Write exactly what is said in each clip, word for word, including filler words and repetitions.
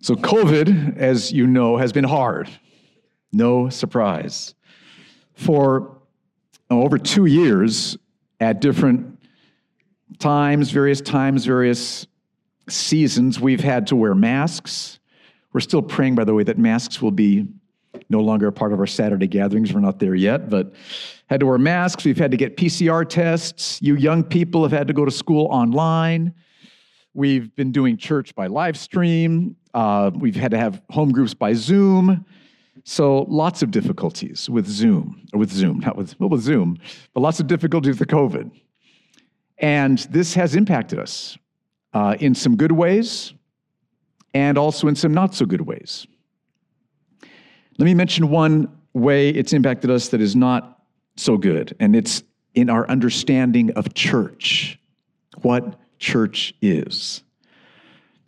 So COVID, as you know, has been hard. No surprise. For over two years, at different times, various times, various seasons, we've had to wear masks. We're still praying, by the way, that masks will be no longer a part of our Saturday gatherings. We're not there yet, but had to wear masks. We've had to get P C R tests. You young people have had to go to school online. We've been doing church by live stream. Uh, we've had to have home groups by Zoom. So lots of difficulties with Zoom, or with Zoom, not with, well, with Zoom, but lots of difficulties with COVID. And this has impacted us uh, in some good ways and also in some not so good ways. Let me mention one way it's impacted us that is not so good, and it's in our understanding of church, what church is.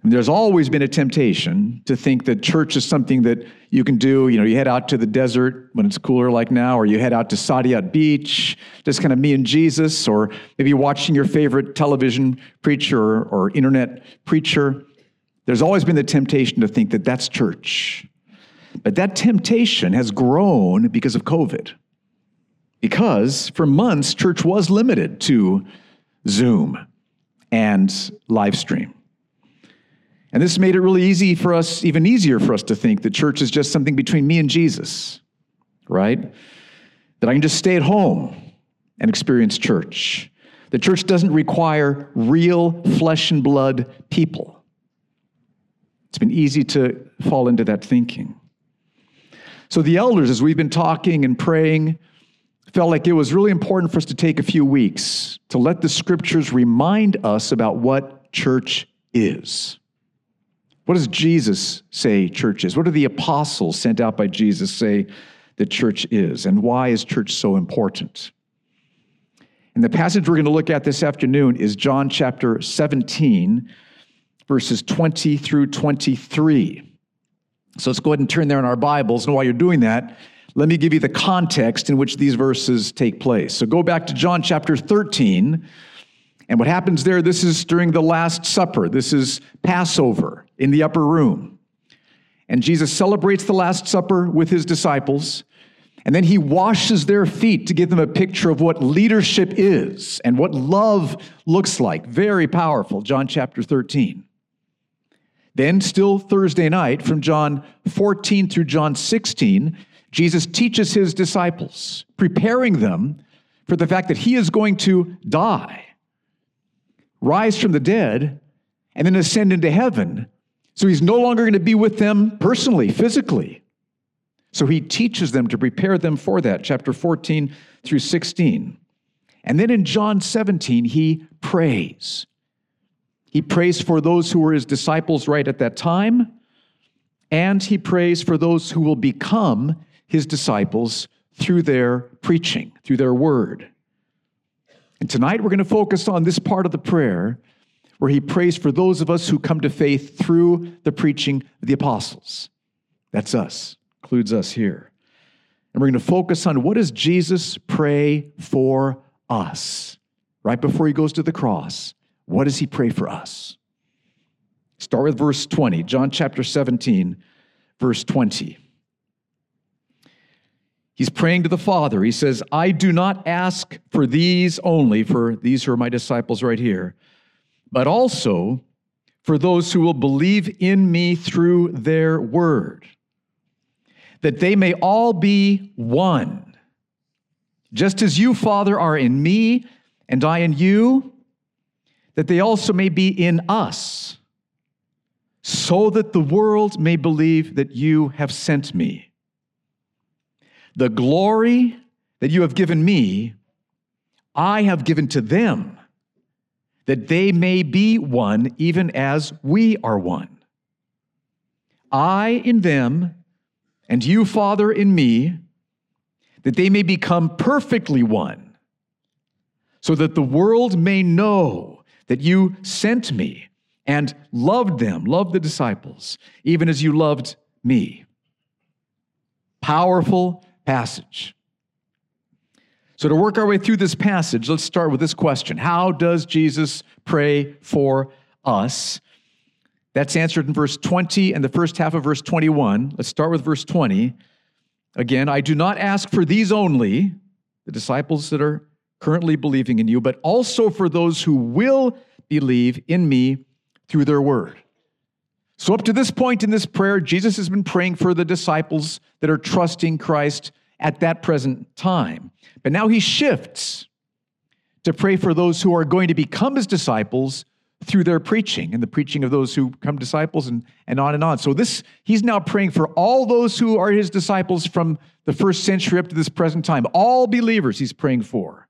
And there's always been a temptation to think that church is something that you can do, you know, you head out to the desert when it's cooler like now, or you head out to Saadiyat Beach, just kind of me and Jesus, or maybe watching your favorite television preacher or internet preacher. There's always been the temptation to think that that's church. But that temptation has grown because of COVID. Because for months, church was limited to Zoom and live stream. And this made it really easy for us, even easier for us to think that church is just something between me and Jesus, right? That I can just stay at home and experience church. The church doesn't require real flesh and blood people. It's been easy to fall into that thinking. So the elders, as we've been talking and praying, felt like it was really important for us to take a few weeks to let the scriptures remind us about what church is. What does Jesus say church is? What do the apostles sent out by Jesus say that church is? And why is church so important? And the passage we're going to look at this afternoon is John chapter seventeen, verses twenty through twenty-three. So let's go ahead and turn there in our Bibles. And while you're doing that, let me give you the context in which these verses take place. So go back to John chapter thirteen. And what happens there, this is during the Last Supper. This is Passover in the upper room. And Jesus celebrates the Last Supper with his disciples. And then he washes their feet to give them a picture of what leadership is and what love looks like. Very powerful, John chapter thirteen. Then, still Thursday night, from John fourteen through John sixteen, Jesus teaches his disciples, preparing them for the fact that he is going to die, rise from the dead, and then ascend into heaven. So he's no longer going to be with them personally, physically. So he teaches them to prepare them for that, chapter fourteen through sixteen. And then in John seventeen, he prays. He prays for those who were his disciples right at that time, and he prays for those who will become his disciples through their preaching, through their word. And tonight we're going to focus on this part of the prayer where he prays for those of us who come to faith through the preaching of the apostles. That's us, includes us here. And we're going to focus on what does Jesus pray for us? Right before he goes to the cross, what does he pray for us? Start with verse twenty, John chapter seventeen, verse twenty. He's praying to the Father. He says, I do not ask for these only, for these who are my disciples right here, but also for those who will believe in me through their word, that they may all be one. Just as you, Father, are in me and I in you, that they also may be in us, so that the world may believe that you have sent me. The glory that you have given me, I have given to them, that they may be one, even as we are one. I in them, and you, Father, in me, that they may become perfectly one, so that the world may know that you sent me and loved them, loved the disciples, even as you loved me. Powerful passage. So to work our way through this passage, let's start with this question. How does Jesus pray for us? That's answered in verse twenty and the first half of verse twenty-one. Let's start with verse twenty. Again, I do not ask for these only, the disciples that are currently believing in you, but also for those who will believe in me through their word. So up to this point in this prayer, Jesus has been praying for the disciples that are trusting Christ at that present time. But now he shifts to pray for those who are going to become his disciples through their preaching and the preaching of those who become disciples and, and on and on. So this, he's now praying for all those who are his disciples from the first century up to this present time. All believers he's praying for.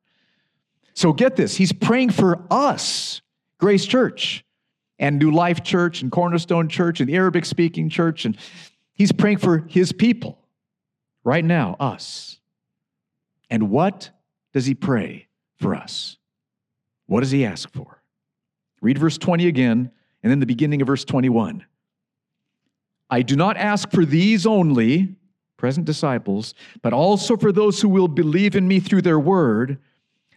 So get this, he's praying for us, Grace Church and New Life Church and Cornerstone Church and the Arabic-speaking church. And he's praying for his people right now, us. And what does he pray for us? What does he ask for? Read verse twenty again, and then the beginning of verse twenty-one. I do not ask for these only, present disciples, but also for those who will believe in me through their word,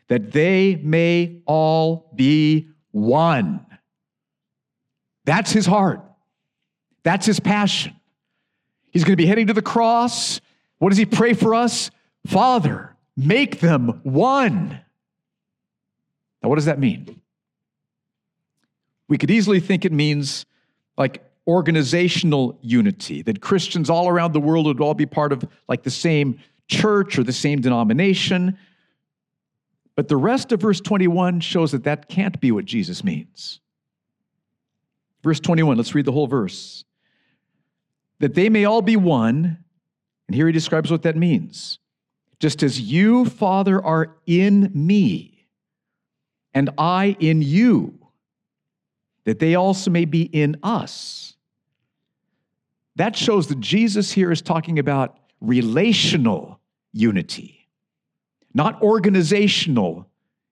that they may all be one. That's his heart. That's his passion. He's going to be heading to the cross. What does he pray for us? Father, make them one. Now, what does that mean? We could easily think it means like organizational unity, that Christians all around the world would all be part of like the same church or the same denomination. But the rest of verse twenty-one shows that that can't be what Jesus means. Verse twenty-one, let's read the whole verse. That they may all be one, and here he describes what that means. Just as you, Father, are in me, and I in you, that they also may be in us. That shows that Jesus here is talking about relational unity, not organizational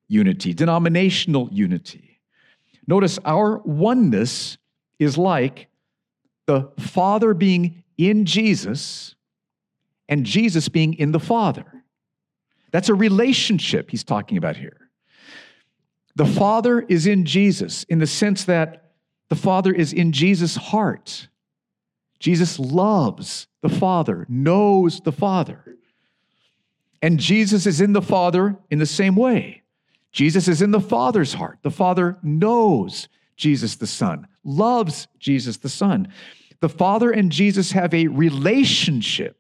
unity, denominational unity. Notice our oneness is like the Father being in Jesus and Jesus being in the Father. That's a relationship he's talking about here. The Father is in Jesus in the sense that the Father is in Jesus' heart. Jesus loves the Father, knows the Father. And Jesus is in the Father in the same way. Jesus is in the Father's heart. The Father knows Jesus the Son, loves Jesus the Son. The Father and Jesus have a relationship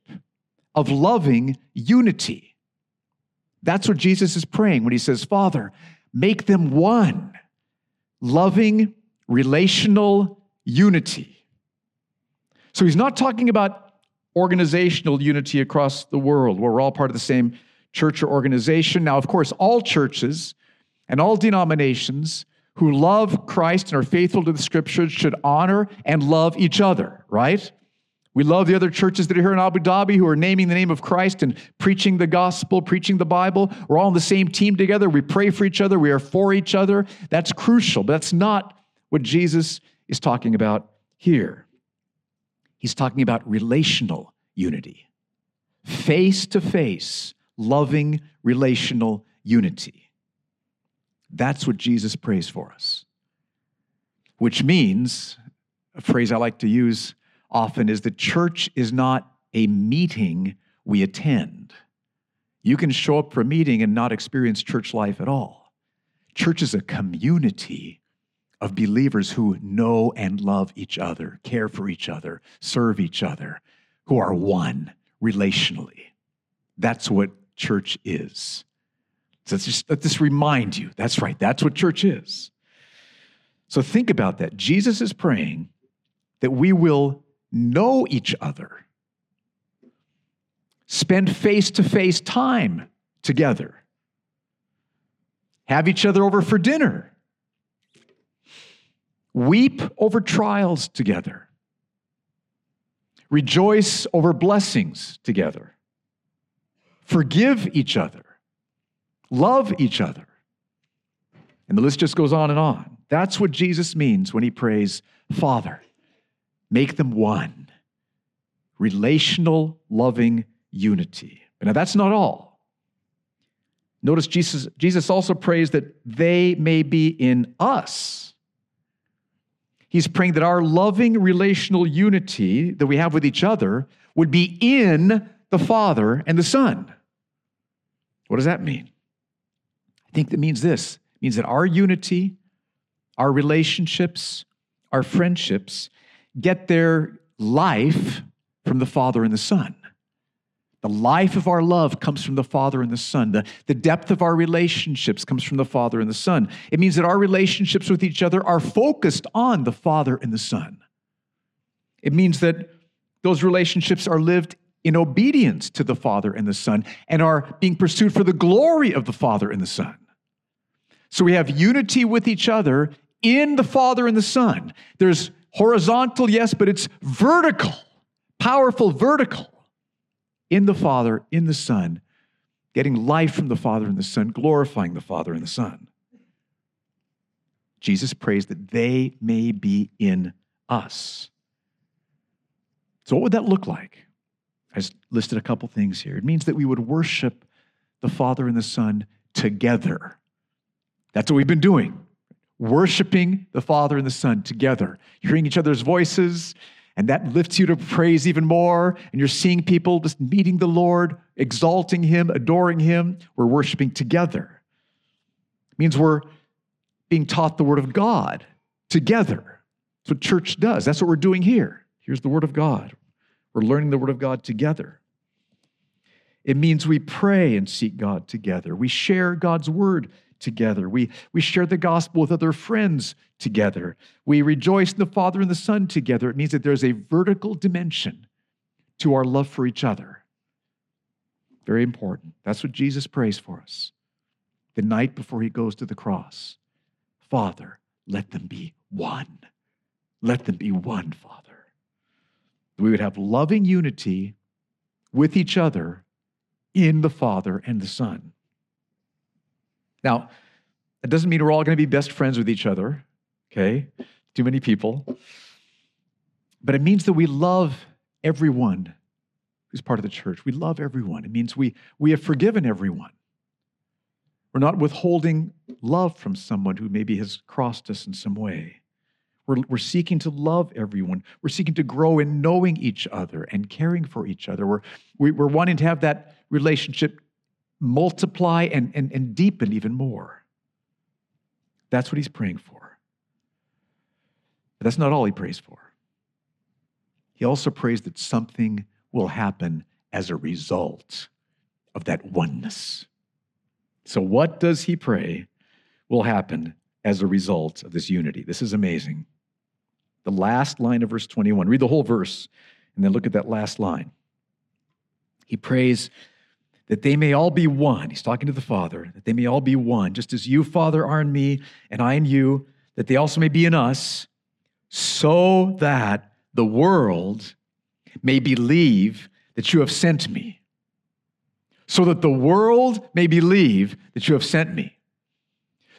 of loving unity. That's what Jesus is praying when he says, Father, make them one, loving, relational unity. So he's not talking about organizational unity across the world, where we're all part of the same church or organization. Now, of course, all churches and all denominations who love Christ and are faithful to the Scriptures should honor and love each other, right? We love the other churches that are here in Abu Dhabi who are naming the name of Christ and preaching the gospel, preaching the Bible. We're all on the same team together. We pray for each other. We are for each other. That's crucial, but that's not what Jesus is talking about here. He's talking about relational unity, face-to-face, loving, relational unity. That's what Jesus prays for us, which means, a phrase I like to use often, is the church is not a meeting we attend. You can show up for a meeting and not experience church life at all. Church is a community of believers who know and love each other, care for each other, serve each other, who are one relationally. That's what church is. So let's just let this remind you. That's right. That's what church is. So think about that. Jesus is praying that we will know each other, spend face-to-face time together, have each other over for dinner, weep over trials together, rejoice over blessings together, forgive each other, love each other. And the list just goes on and on. That's what Jesus means when he prays, Father, make them one. Relational, loving unity. Now, that's not all. Notice Jesus, Jesus also prays that they may be in us. He's praying that our loving relational unity that we have with each other would be in the Father and the Son. What does that mean? I think that means this. It means that our unity, our relationships, our friendships get their life from the Father and the Son. The life of our love comes from the Father and the Son. The, the depth of our relationships comes from the Father and the Son. It means that our relationships with each other are focused on the Father and the Son. It means that those relationships are lived in obedience to the Father and the Son and are being pursued for the glory of the Father and the Son. So we have unity with each other in the Father and the Son. There's horizontal, yes, but it's vertical, powerful vertical. In the Father, in the Son, getting life from the Father and the Son, glorifying the Father and the Son. Jesus prays that they may be in us. So what would that look like? I just listed a couple things here. It means that we would worship the Father and the Son together. That's what we've been doing, worshiping the Father and the Son together, hearing each other's voices, and that lifts you to praise even more. And you're seeing people just meeting the Lord, exalting him, adoring him. We're worshiping together. It means we're being taught the word of God together. That's what church does. That's what we're doing here. Here's the word of God. We're learning the word of God together. It means we pray and seek God together. We share God's word together. We, we share the gospel with other friends together. We rejoice in the Father and the Son together. It means that there's a vertical dimension to our love for each other. Very important. That's what Jesus prays for us the night before he goes to the cross. Father, let them be one. Let them be one, Father. We would have loving unity with each other in the Father and the Son. Now, that doesn't mean we're all going to be best friends with each other, okay? Too many people. But it means that we love everyone who's part of the church. We love everyone. It means we, we have forgiven everyone. We're not withholding love from someone who maybe has crossed us in some way. We're, we're seeking to love everyone. We're seeking to grow in knowing each other and caring for each other. We're, we, we're wanting to have that relationship multiply and, and, and deepen even more. That's what he's praying for. But that's not all he prays for. He also prays that something will happen as a result of that oneness. So what does he pray will happen as a result of this unity? This is amazing. The last line of verse twenty-one. Read the whole verse and then look at that last line. He prays that they may all be one. He's talking to the Father, that they may all be one, just as you, Father, are in me, and I in you, that they also may be in us, so that the world may believe that you have sent me. So that the world may believe that you have sent me.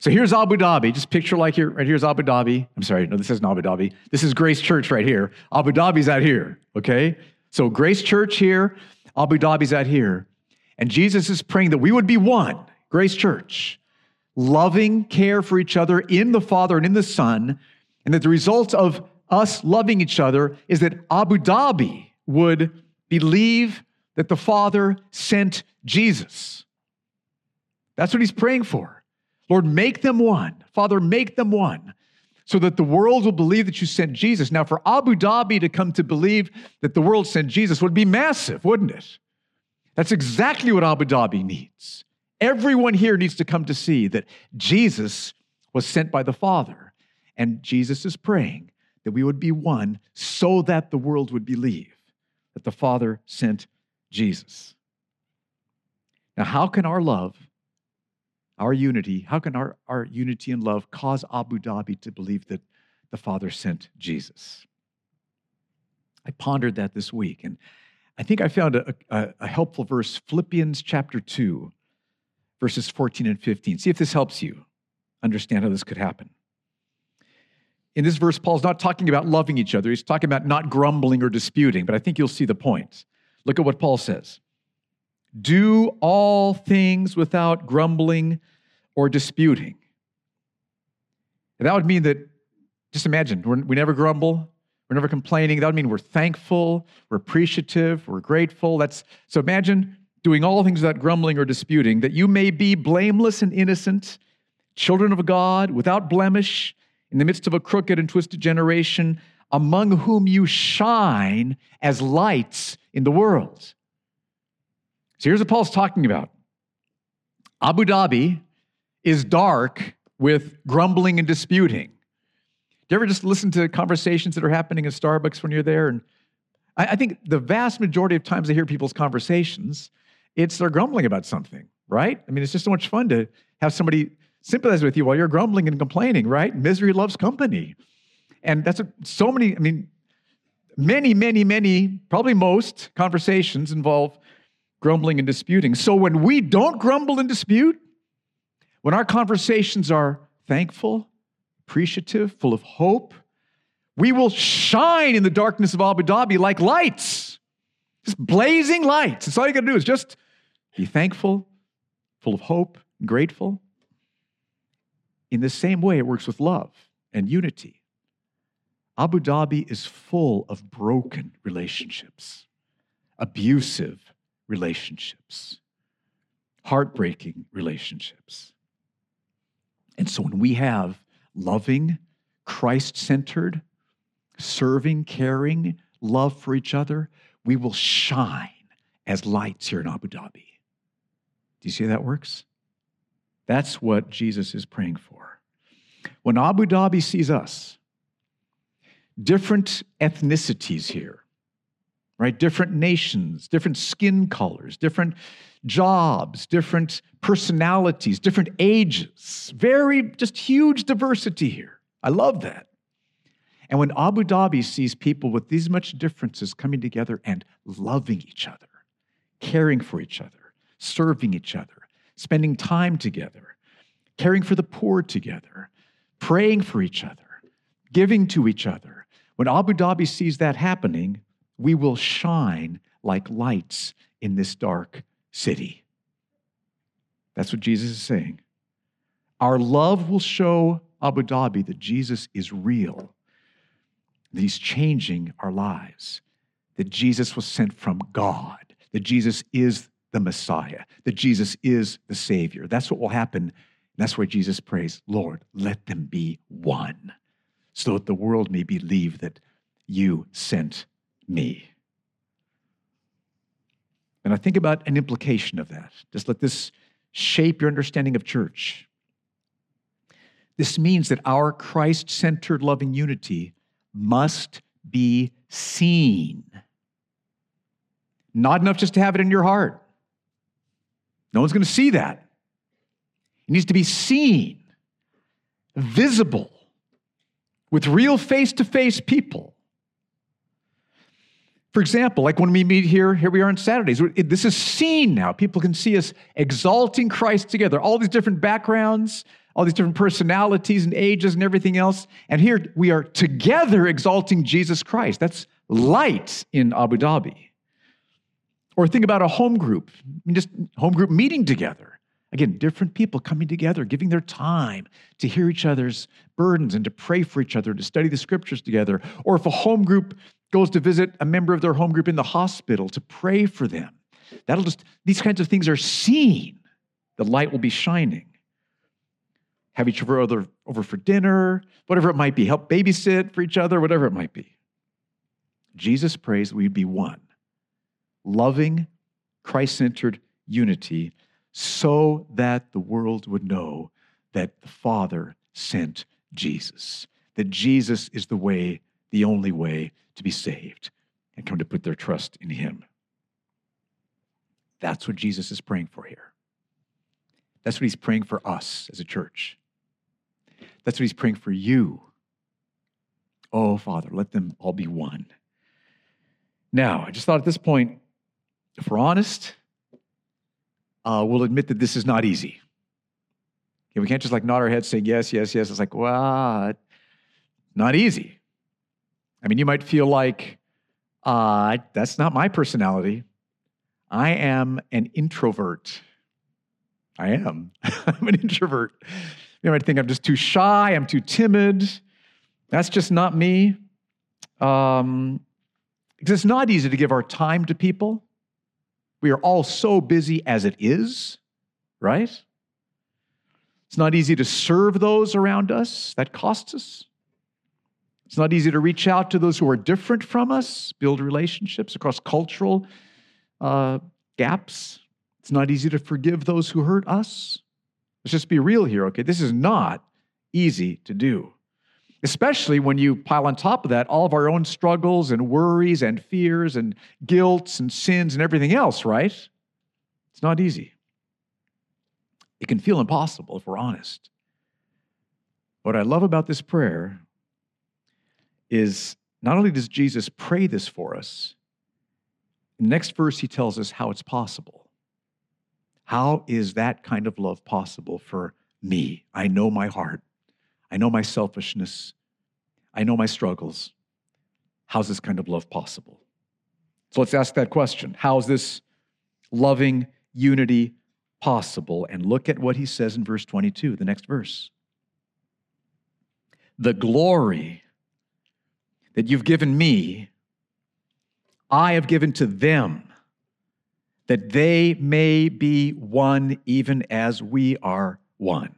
So here's Abu Dhabi. Just picture like here, right here's Abu Dhabi. I'm sorry, no, this isn't Abu Dhabi. This is Grace Church right here. Abu Dhabi's out here, okay? So Grace Church here, Abu Dhabi's out here. And Jesus is praying that we would be one, Grace Church, loving care for each other in the Father and in the Son, and that the result of us loving each other is that Abu Dhabi would believe that the Father sent Jesus. That's what he's praying for. Lord, make them one. Father, make them one, so that the world will believe that you sent Jesus. Now, for Abu Dhabi to come to believe that the world sent Jesus would be massive, wouldn't it? That's exactly what Abu Dhabi needs. Everyone here needs to come to see that Jesus was sent by the Father, and Jesus is praying that we would be one so that the world would believe that the Father sent Jesus. Now, how can our love, our unity, how can our, our unity and love cause Abu Dhabi to believe that the Father sent Jesus? I pondered that this week, and I think I found a, a, a helpful verse, Philippians chapter two, verses fourteen and fifteen. See if this helps you understand how this could happen. In this verse, Paul's not talking about loving each other. He's talking about not grumbling or disputing, but I think you'll see the point. Look at what Paul says. Do all things without grumbling or disputing. And that would mean that Just imagine, we're, we never grumble. We're never complaining. That would mean we're thankful, we're appreciative, we're grateful. That's so imagine doing all things without grumbling or disputing, that you may be blameless and innocent, children of God, without blemish, in the midst of a crooked and twisted generation, among whom you shine as lights in the world. So here's what Paul's talking about. Abu Dhabi is dark with grumbling and disputing. Do you ever just listen to conversations that are happening in Starbucks when you're there? And I, I think the vast majority of times I hear people's conversations, it's they're grumbling about something, right? I mean, it's just so much fun to have somebody sympathize with you while you're grumbling and complaining, right? Misery loves company. And that's a, so many, I mean, many, many, many, probably most conversations involve grumbling and disputing. So when we don't grumble and dispute, when our conversations are thankful, appreciative, full of hope, we will shine in the darkness of Abu Dhabi like lights, just blazing lights. That's all you got to do is just be thankful, full of hope, and grateful. In the same way, it works with love and unity. Abu Dhabi is full of broken relationships, abusive relationships, heartbreaking relationships. And so when we have loving, Christ-centered, serving, caring, love for each other, we will shine as lights here in Abu Dhabi. Do you see how that works? That's what Jesus is praying for. When Abu Dhabi sees us, different ethnicities here, right? Different nations, different skin colors, different jobs, different personalities, different ages, very, just huge diversity here. I love that. And when Abu Dhabi sees people with these much differences coming together and loving each other, caring for each other, serving each other, spending time together, caring for the poor together, praying for each other, giving to each other, when Abu Dhabi sees that happening, we will shine like lights in this dark city. That's what Jesus is saying. Our love will show Abu Dhabi that Jesus is real, that he's changing our lives, that Jesus was sent from God, that Jesus is the Messiah, that Jesus is the Savior. That's what will happen. That's why Jesus prays, Lord, let them be one, so that the world may believe that you sent me. And I think about an implication of that. Just let this shape your understanding of church. This means that our Christ-centered loving unity must be seen. Not enough just to have it in your heart. No one's going to see that. It needs to be seen, visible, with real face-to-face people. For example, like when we meet here, here we are on Saturdays. This is seen now. People can see us exalting Christ together. All these different backgrounds, all these different personalities and ages and everything else. And here we are together exalting Jesus Christ. That's light in Abu Dhabi. Or think about a home group, I mean, just home group meeting together. Again, different people coming together, giving their time to hear each other's burdens and to pray for each other, to study the scriptures together. Or if a home group goes to visit a member of their home group in the hospital to pray for them. That'll just, these kinds of things are seen. The light will be shining. Have each other over for dinner, whatever it might be. Help babysit for each other, whatever it might be. Jesus prays that we'd be one. Loving, Christ-centered unity so that the world would know that the Father sent Jesus. That Jesus is the way, the only way to be saved and come to put their trust in him. That's what Jesus is praying for here. That's what he's praying for us as a church. That's what he's praying for you. Oh, Father, let them all be one. Now, I just thought at this point, if we're honest, uh, we'll admit that this is not easy. Okay, we can't just like nod our heads saying, yes, yes, yes. It's like, well, not easy. I mean, you might feel like, uh, that's not my personality. I am an introvert. I am. I'm an introvert. You might think I'm just too shy. I'm too timid. That's just not me. Um, because it's not easy to give our time to people. We are all so busy as it is, right? It's not easy to serve those around us. That costs us. It's not easy to reach out to those who are different from us, build relationships across cultural uh, gaps. It's not easy to forgive those who hurt us. Let's just be real here, okay? This is not easy to do, especially when you pile on top of that all of our own struggles and worries and fears and guilts and sins and everything else, right? It's not easy. It can feel impossible if we're honest. What I love about this prayer is not only does Jesus pray this for us, in the next verse he tells us how it's possible. How is that kind of love possible for me? I know my heart. I know my selfishness. I know my struggles. How's this kind of love possible? So let's ask that question. How is this loving unity possible? And look at what he says in verse twenty-two, the next verse. The glory that you've given me, I have given to them, that they may be one even as we are one.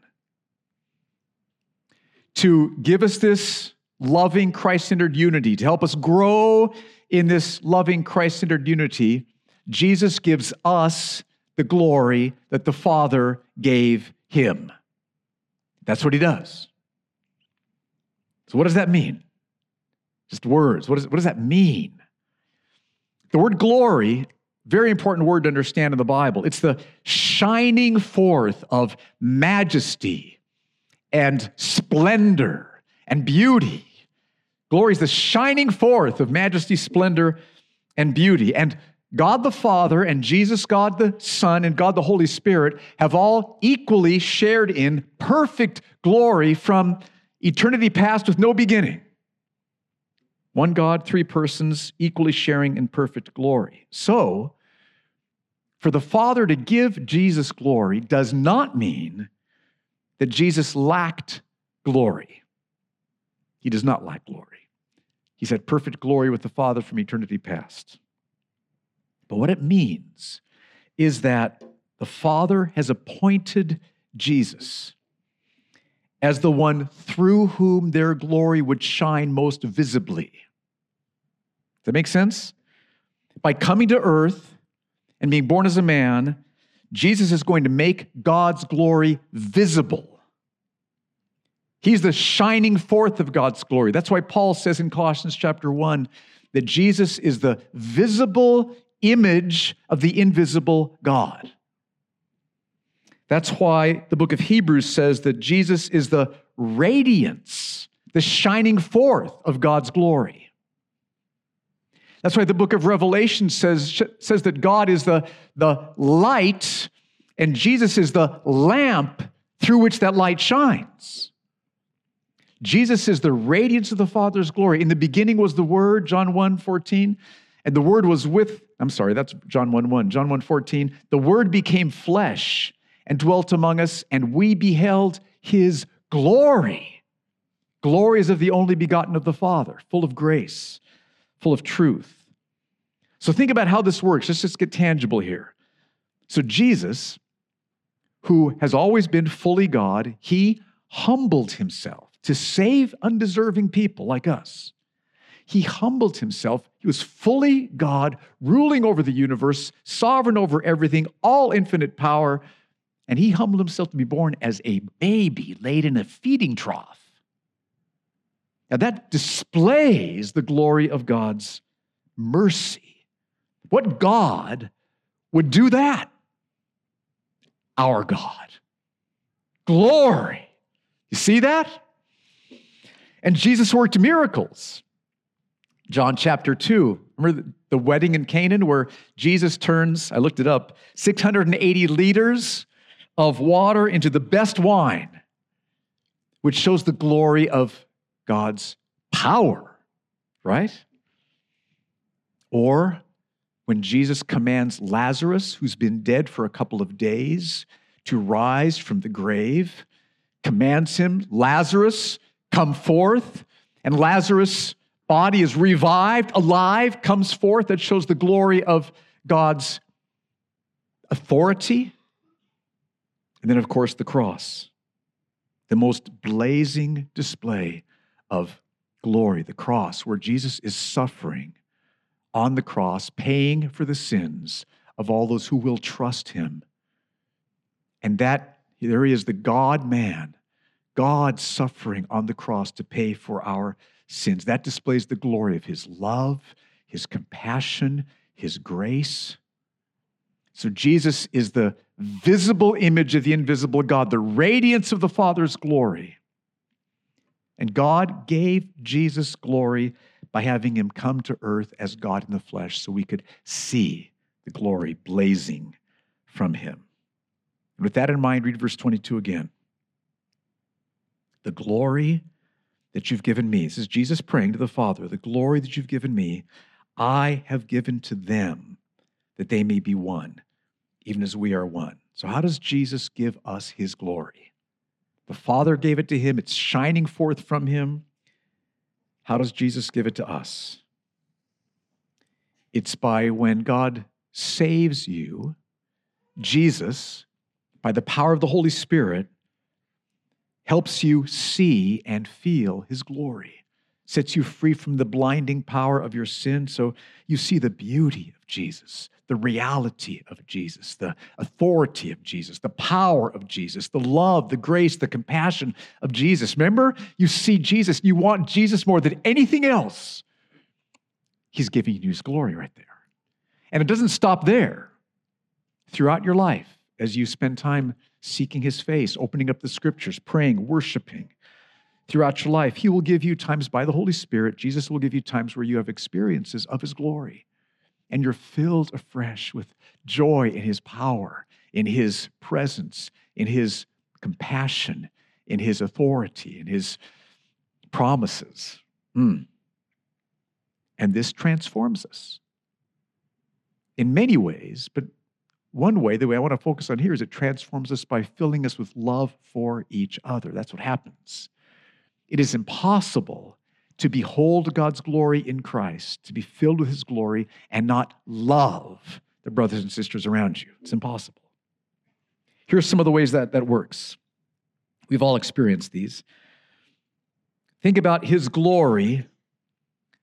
To give us this loving, Christ-centered unity, to help us grow in this loving, Christ-centered unity, Jesus gives us the glory that the Father gave him. That's what he does. So what does that mean? Just words. What, is, what does that mean? The word glory, very important word to understand in the Bible. It's the shining forth of majesty and splendor and beauty. Glory is the shining forth of majesty, splendor, and beauty. And God the Father and Jesus, God the Son, and God the Holy Spirit have all equally shared in perfect glory from eternity past with no beginning. One God, three persons, equally sharing in perfect glory. So, for the Father to give Jesus glory does not mean that Jesus lacked glory. He does not lack glory. He's had perfect glory with the Father from eternity past. But what it means is that the Father has appointed Jesus as the one through whom their glory would shine most visibly. Does that make sense? By coming to earth and being born as a man, Jesus is going to make God's glory visible. He's the shining forth of God's glory. That's why Paul says in Colossians chapter one that Jesus is the visible image of the invisible God. That's why the book of Hebrews says that Jesus is the radiance, the shining forth of God's glory. That's why the book of Revelation says, says that God is the, the light and Jesus is the lamp through which that light shines. Jesus is the radiance of the Father's glory. In the beginning was the Word, John one fourteen, and the Word was with, I'm sorry, that's John one one, John one fourteen, the Word became flesh and dwelt among us, and we beheld his glory. Glory is of the only begotten of the Father, full of grace, full of truth. So think about how this works. Let's just get tangible here. So Jesus, who has always been fully God, he humbled himself to save undeserving people like us. He humbled himself. He was fully God, ruling over the universe, sovereign over everything, all infinite power. And he humbled himself to be born as a baby laid in a feeding trough. Now that displays the glory of God's mercy. What God would do that? Our God. Glory. You see that? And Jesus worked miracles. John chapter two. Remember the wedding in Canaan where Jesus turns, I looked it up, six hundred eighty liters of water into the best wine, which shows the glory of God's power, right? Or when Jesus commands Lazarus, who's been dead for a couple of days, to rise from the grave, commands him, Lazarus, come forth, and Lazarus' body is revived, alive, comes forth. That shows the glory of God's authority. And then, of course, the cross, the most blazing display of glory, the cross, where Jesus is suffering on the cross, paying for the sins of all those who will trust him. And that, there he is, the God-man, God suffering on the cross to pay for our sins. That displays the glory of his love, his compassion, his grace. So Jesus is the visible image of the invisible God, the radiance of the Father's glory. And God gave Jesus glory by having him come to earth as God in the flesh so we could see the glory blazing from him. And with that in mind, read verse twenty-two again. The glory that you've given me, this is Jesus praying to the Father, the glory that you've given me, I have given to them that they may be one, even as we are one. So how does Jesus give us his glory? The Father gave it to him. It's shining forth from him. How does Jesus give it to us? It's by when God saves you, Jesus, by the power of the Holy Spirit, helps you see and feel his glory, sets you free from the blinding power of your sin. So you see the beauty of Jesus, the reality of Jesus, the authority of Jesus, the power of Jesus, the love, the grace, the compassion of Jesus. Remember, you see Jesus, you want Jesus more than anything else. He's giving you his glory right there. And it doesn't stop there. Throughout your life, as you spend time seeking his face, opening up the scriptures, praying, worshiping throughout your life, he will give you times by the Holy Spirit. Jesus will give you times where you have experiences of his glory and you're filled afresh with joy in his power, in his presence, in his compassion, in his authority, in his promises. Mm. And this transforms us in many ways, but one way, the way I want to focus on here, is it transforms us by filling us with love for each other. That's what happens. It is impossible to behold God's glory in Christ, to be filled with his glory, and not love the brothers and sisters around you. It's impossible. Here are some of the ways that that works. We've all experienced these. Think about his glory,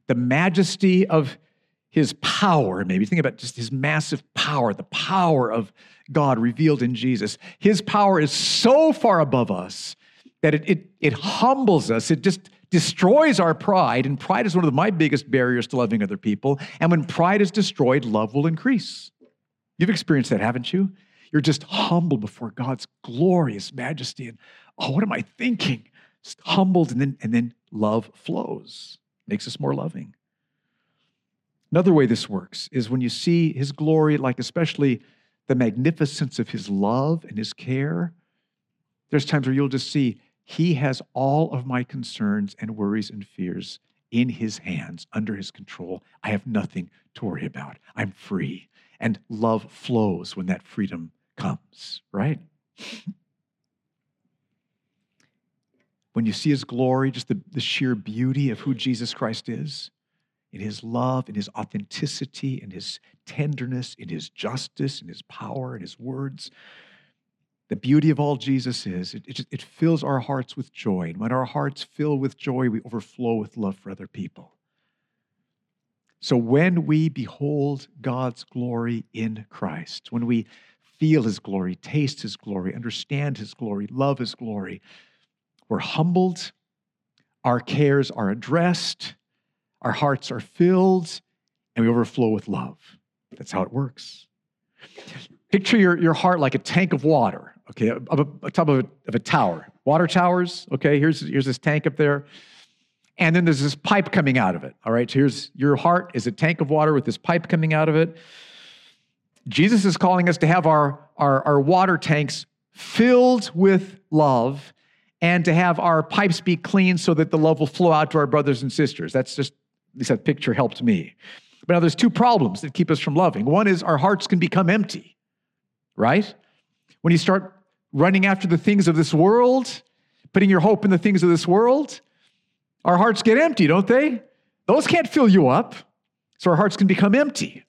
the majesty of his power, maybe. Think about just his massive power, the power of God revealed in Jesus. His power is so far above us that it, it, it humbles us. It just destroys our pride, and pride is one of my biggest barriers to loving other people. And when pride is destroyed, love will increase. You've experienced that, haven't you? You're just humbled before God's glorious majesty. And, oh, what am I thinking? Just humbled, and then, and then love flows, makes us more loving. Another way this works is when you see his glory, like especially the magnificence of his love and his care, there's times where you'll just see he has all of my concerns and worries and fears in his hands, under his control. I have nothing to worry about. I'm free. And love flows when that freedom comes, right? When you see his glory, just the, the sheer beauty of who Jesus Christ is, in his love, in his authenticity, in his tenderness, in his justice, in his power, in his words. The beauty of all Jesus is, it, it, it fills our hearts with joy. And when our hearts fill with joy, we overflow with love for other people. So when we behold God's glory in Christ, when we feel his glory, taste his glory, understand his glory, love his glory, we're humbled, our cares are addressed, our hearts are filled, and we overflow with love. That's how it works. Picture your, your heart like a tank of water, okay, up, up, up top of a, of a tower. Water towers, okay, here's, here's this tank up there. And then there's this pipe coming out of it, all right? So here's your heart is a tank of water with this pipe coming out of it. Jesus is calling us to have our, our, our water tanks filled with love, and to have our pipes be clean so that the love will flow out to our brothers and sisters. That's just, at least that picture helped me. But now there's two problems that keep us from loving. One is our hearts can become empty, right? When you start running after the things of this world, putting your hope in the things of this world, our hearts get empty, don't they? Those can't fill you up. So our hearts can become empty.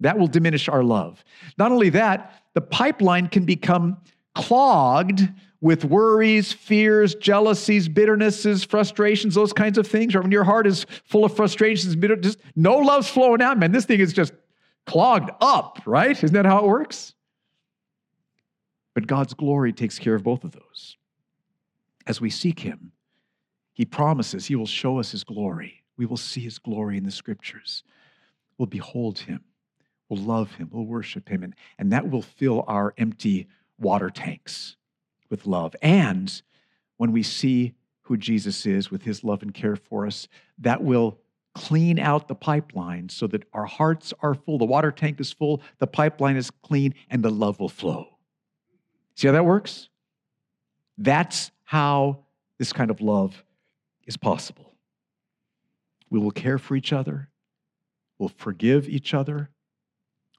That will diminish our love. Not only that, the pipeline can become clogged with worries, fears, jealousies, bitternesses, frustrations, those kinds of things. Or when your heart is full of frustrations, bitter, just no love's flowing out, man. This thing is just clogged up, right? Isn't that how it works? But God's glory takes care of both of those. As we seek him, he promises he will show us his glory. We will see his glory in the scriptures. We'll behold him. We'll love him. We'll worship him. And, and that will fill our empty water tanks with love. And when we see who Jesus is with his love and care for us, that will clean out the pipeline so that our hearts are full. The water tank is full. The pipeline is clean, and the love will flow. See how that works? That's how this kind of love is possible. We will care for each other. We'll forgive each other.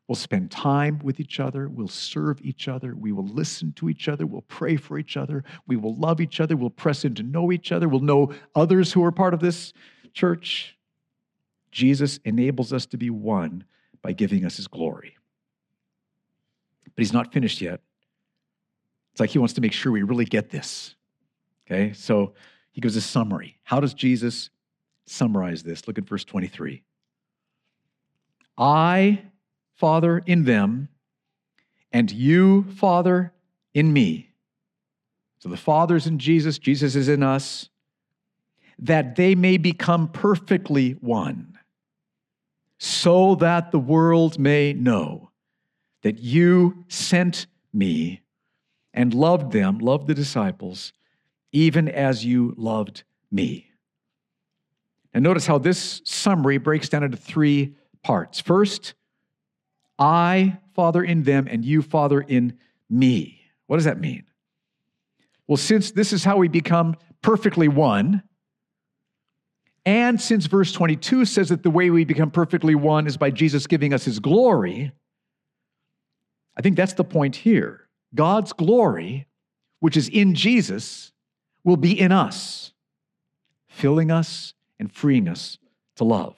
We'll spend time with each other. We'll serve each other. We will listen to each other. We'll pray for each other. We will love each other. We'll press in to know each other. We'll know others who are part of this church. Jesus enables us to be one by giving us his glory. But he's not finished yet. It's like he wants to make sure we really get this. Okay, so he gives a summary. How does Jesus summarize this? Look at verse twenty-three. I... Father, in them, and you, Father, in me. So the Father's in Jesus, Jesus is in us, that they may become perfectly one, so that the world may know that you sent me and loved them, loved the disciples, even as you loved me. And notice how this summary breaks down into three parts. First, I, Father, in them, and you, Father, in me. What does that mean? Well, since this is how we become perfectly one, and since verse twenty-two says that the way we become perfectly one is by Jesus giving us his glory, I think that's the point here. God's glory, which is in Jesus, will be in us, filling us and freeing us to love.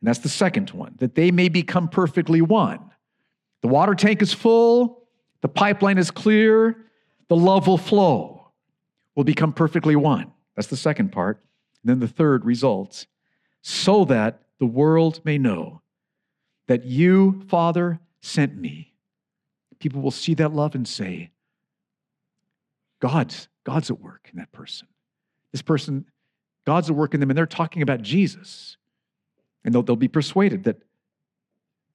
And that's the second one, that they may become perfectly one. The water tank is full, the pipeline is clear, the love will flow, will become perfectly one. That's the second part. And then the third results, so that the world may know that you, Father, sent me. People will see that love and say, God's, God's at work in that person. This person, God's at work in them, and they're talking about Jesus. And they'll, they'll be persuaded that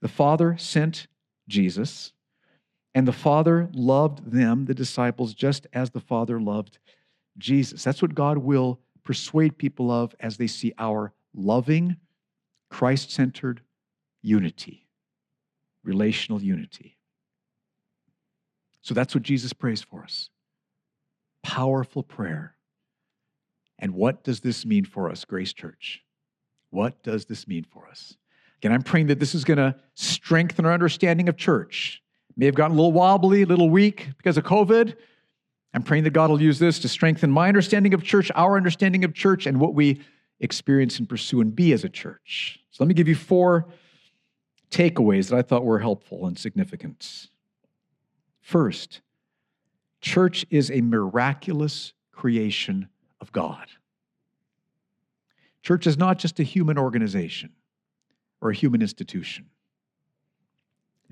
the Father sent Jesus, and the Father loved them, the disciples, just as the Father loved Jesus. That's what God will persuade people of as they see our loving, Christ-centered unity, relational unity. So that's what Jesus prays for us. Powerful prayer. And what does this mean for us, Grace Church? What does this mean for us? Again, I'm praying that this is going to strengthen our understanding of church. It may have gotten a little wobbly, a little weak because of COVID. I'm praying that God will use this to strengthen my understanding of church, our understanding of church, and what we experience and pursue and be as a church. So let me give you four takeaways that I thought were helpful and significant. First, church is a miraculous creation of God. Church is not just a human organization or a human institution.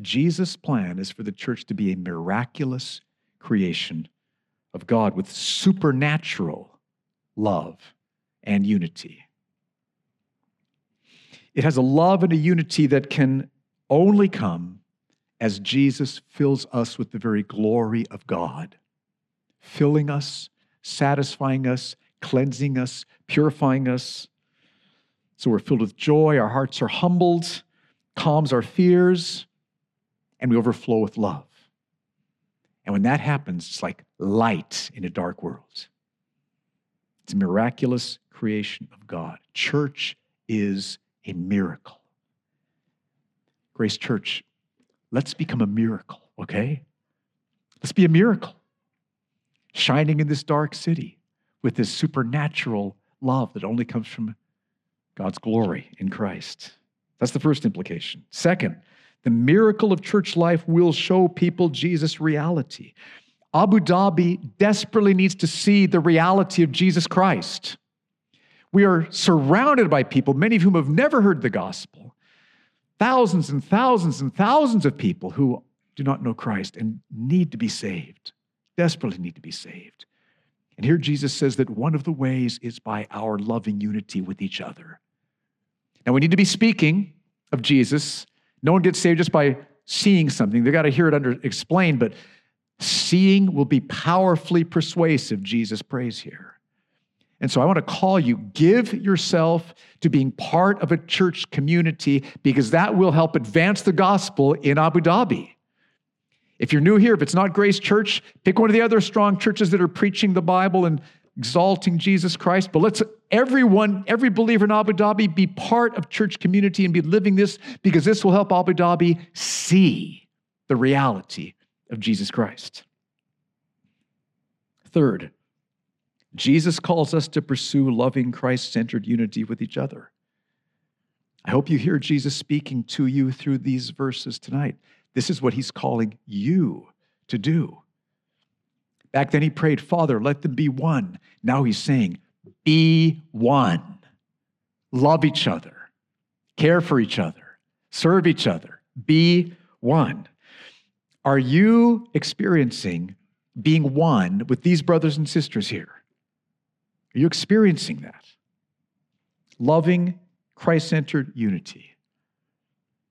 Jesus' plan is for the church to be a miraculous creation of God with supernatural love and unity. It has a love and a unity that can only come as Jesus fills us with the very glory of God, filling us, satisfying us, cleansing us, purifying us. So we're filled with joy, our hearts are humbled, calms our fears, and we overflow with love. And when that happens, it's like light in a dark world. It's a miraculous creation of God. Church is a miracle. Grace Church, let's become a miracle, okay? Let's be a miracle, shining in this dark city with this supernatural love that only comes from God's glory in Christ. That's the first implication. Second, the miracle of church life will show people Jesus' reality. Abu Dhabi desperately needs to see the reality of Jesus Christ. We are surrounded by people, many of whom have never heard the gospel. Thousands and thousands and thousands of people who do not know Christ and need to be saved, desperately need to be saved. And here Jesus says that one of the ways is by our loving unity with each other. Now we need to be speaking of Jesus. No one gets saved just by seeing something. They've got to hear it under explained, but seeing will be powerfully persuasive, Jesus prays here. And so I want to call you, give yourself to being part of a church community, because that will help advance the gospel in Abu Dhabi. If you're new here, if it's not Grace Church, pick one of the other strong churches that are preaching the Bible and exalting Jesus Christ. But let's everyone, every believer in Abu Dhabi be part of church community and be living this, because this will help Abu Dhabi see the reality of Jesus Christ. Third, Jesus calls us to pursue loving, Christ-centered unity with each other. I hope you hear Jesus speaking to you through these verses tonight. This is what he's calling you to do. Back then he prayed, Father, let them be one. Now he's saying, be one. Love each other. Care for each other. Serve each other. Be one. Are you experiencing being one with these brothers and sisters here? Are you experiencing that? Loving, Christ-centered unity.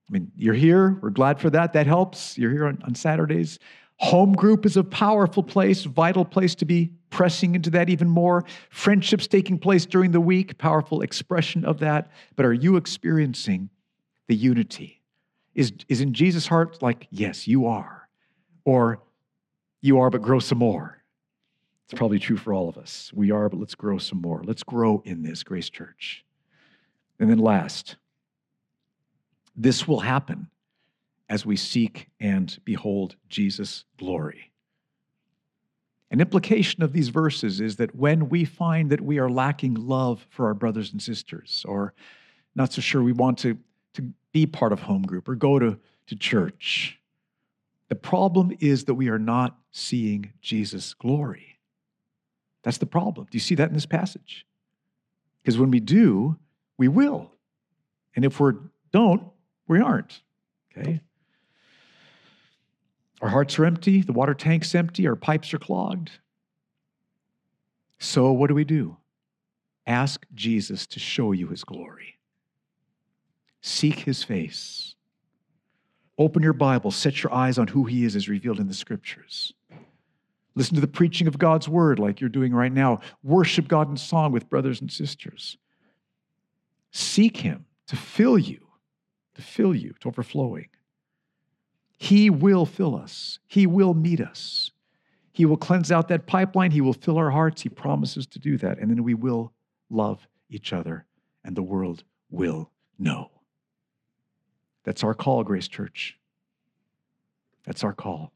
I mean, you're here. We're glad for that. That helps. You're here on, on Saturdays. Home group is a powerful place, vital place to be pressing into that even more. Friendships taking place during the week, powerful expression of that. But are you experiencing the unity? Is, is in Jesus' heart like, yes, you are. Or you are, but grow some more. It's probably true for all of us. We are, but let's grow some more. Let's grow in this, Grace Church. And then last, this will happen as we seek and behold Jesus' glory. An implication of these verses is that when we find that we are lacking love for our brothers and sisters, or not so sure we want to, to be part of home group or go to, to church, the problem is that we are not seeing Jesus' glory. That's the problem. Do you see that in this passage? Because when we do, we will. And if we don't, we aren't. Okay? Our hearts are empty. The water tank's empty. Our pipes are clogged. So what do we do? Ask Jesus to show you his glory. Seek his face. Open your Bible. Set your eyes on who he is as revealed in the scriptures. Listen to the preaching of God's word like you're doing right now. Worship God in song with brothers and sisters. Seek him to fill you, to fill you, to overflowing. He will fill us. He will meet us. He will cleanse out that pipeline. He will fill our hearts. He promises to do that. And then we will love each other, and the world will know. That's our call, Grace Church. That's our call.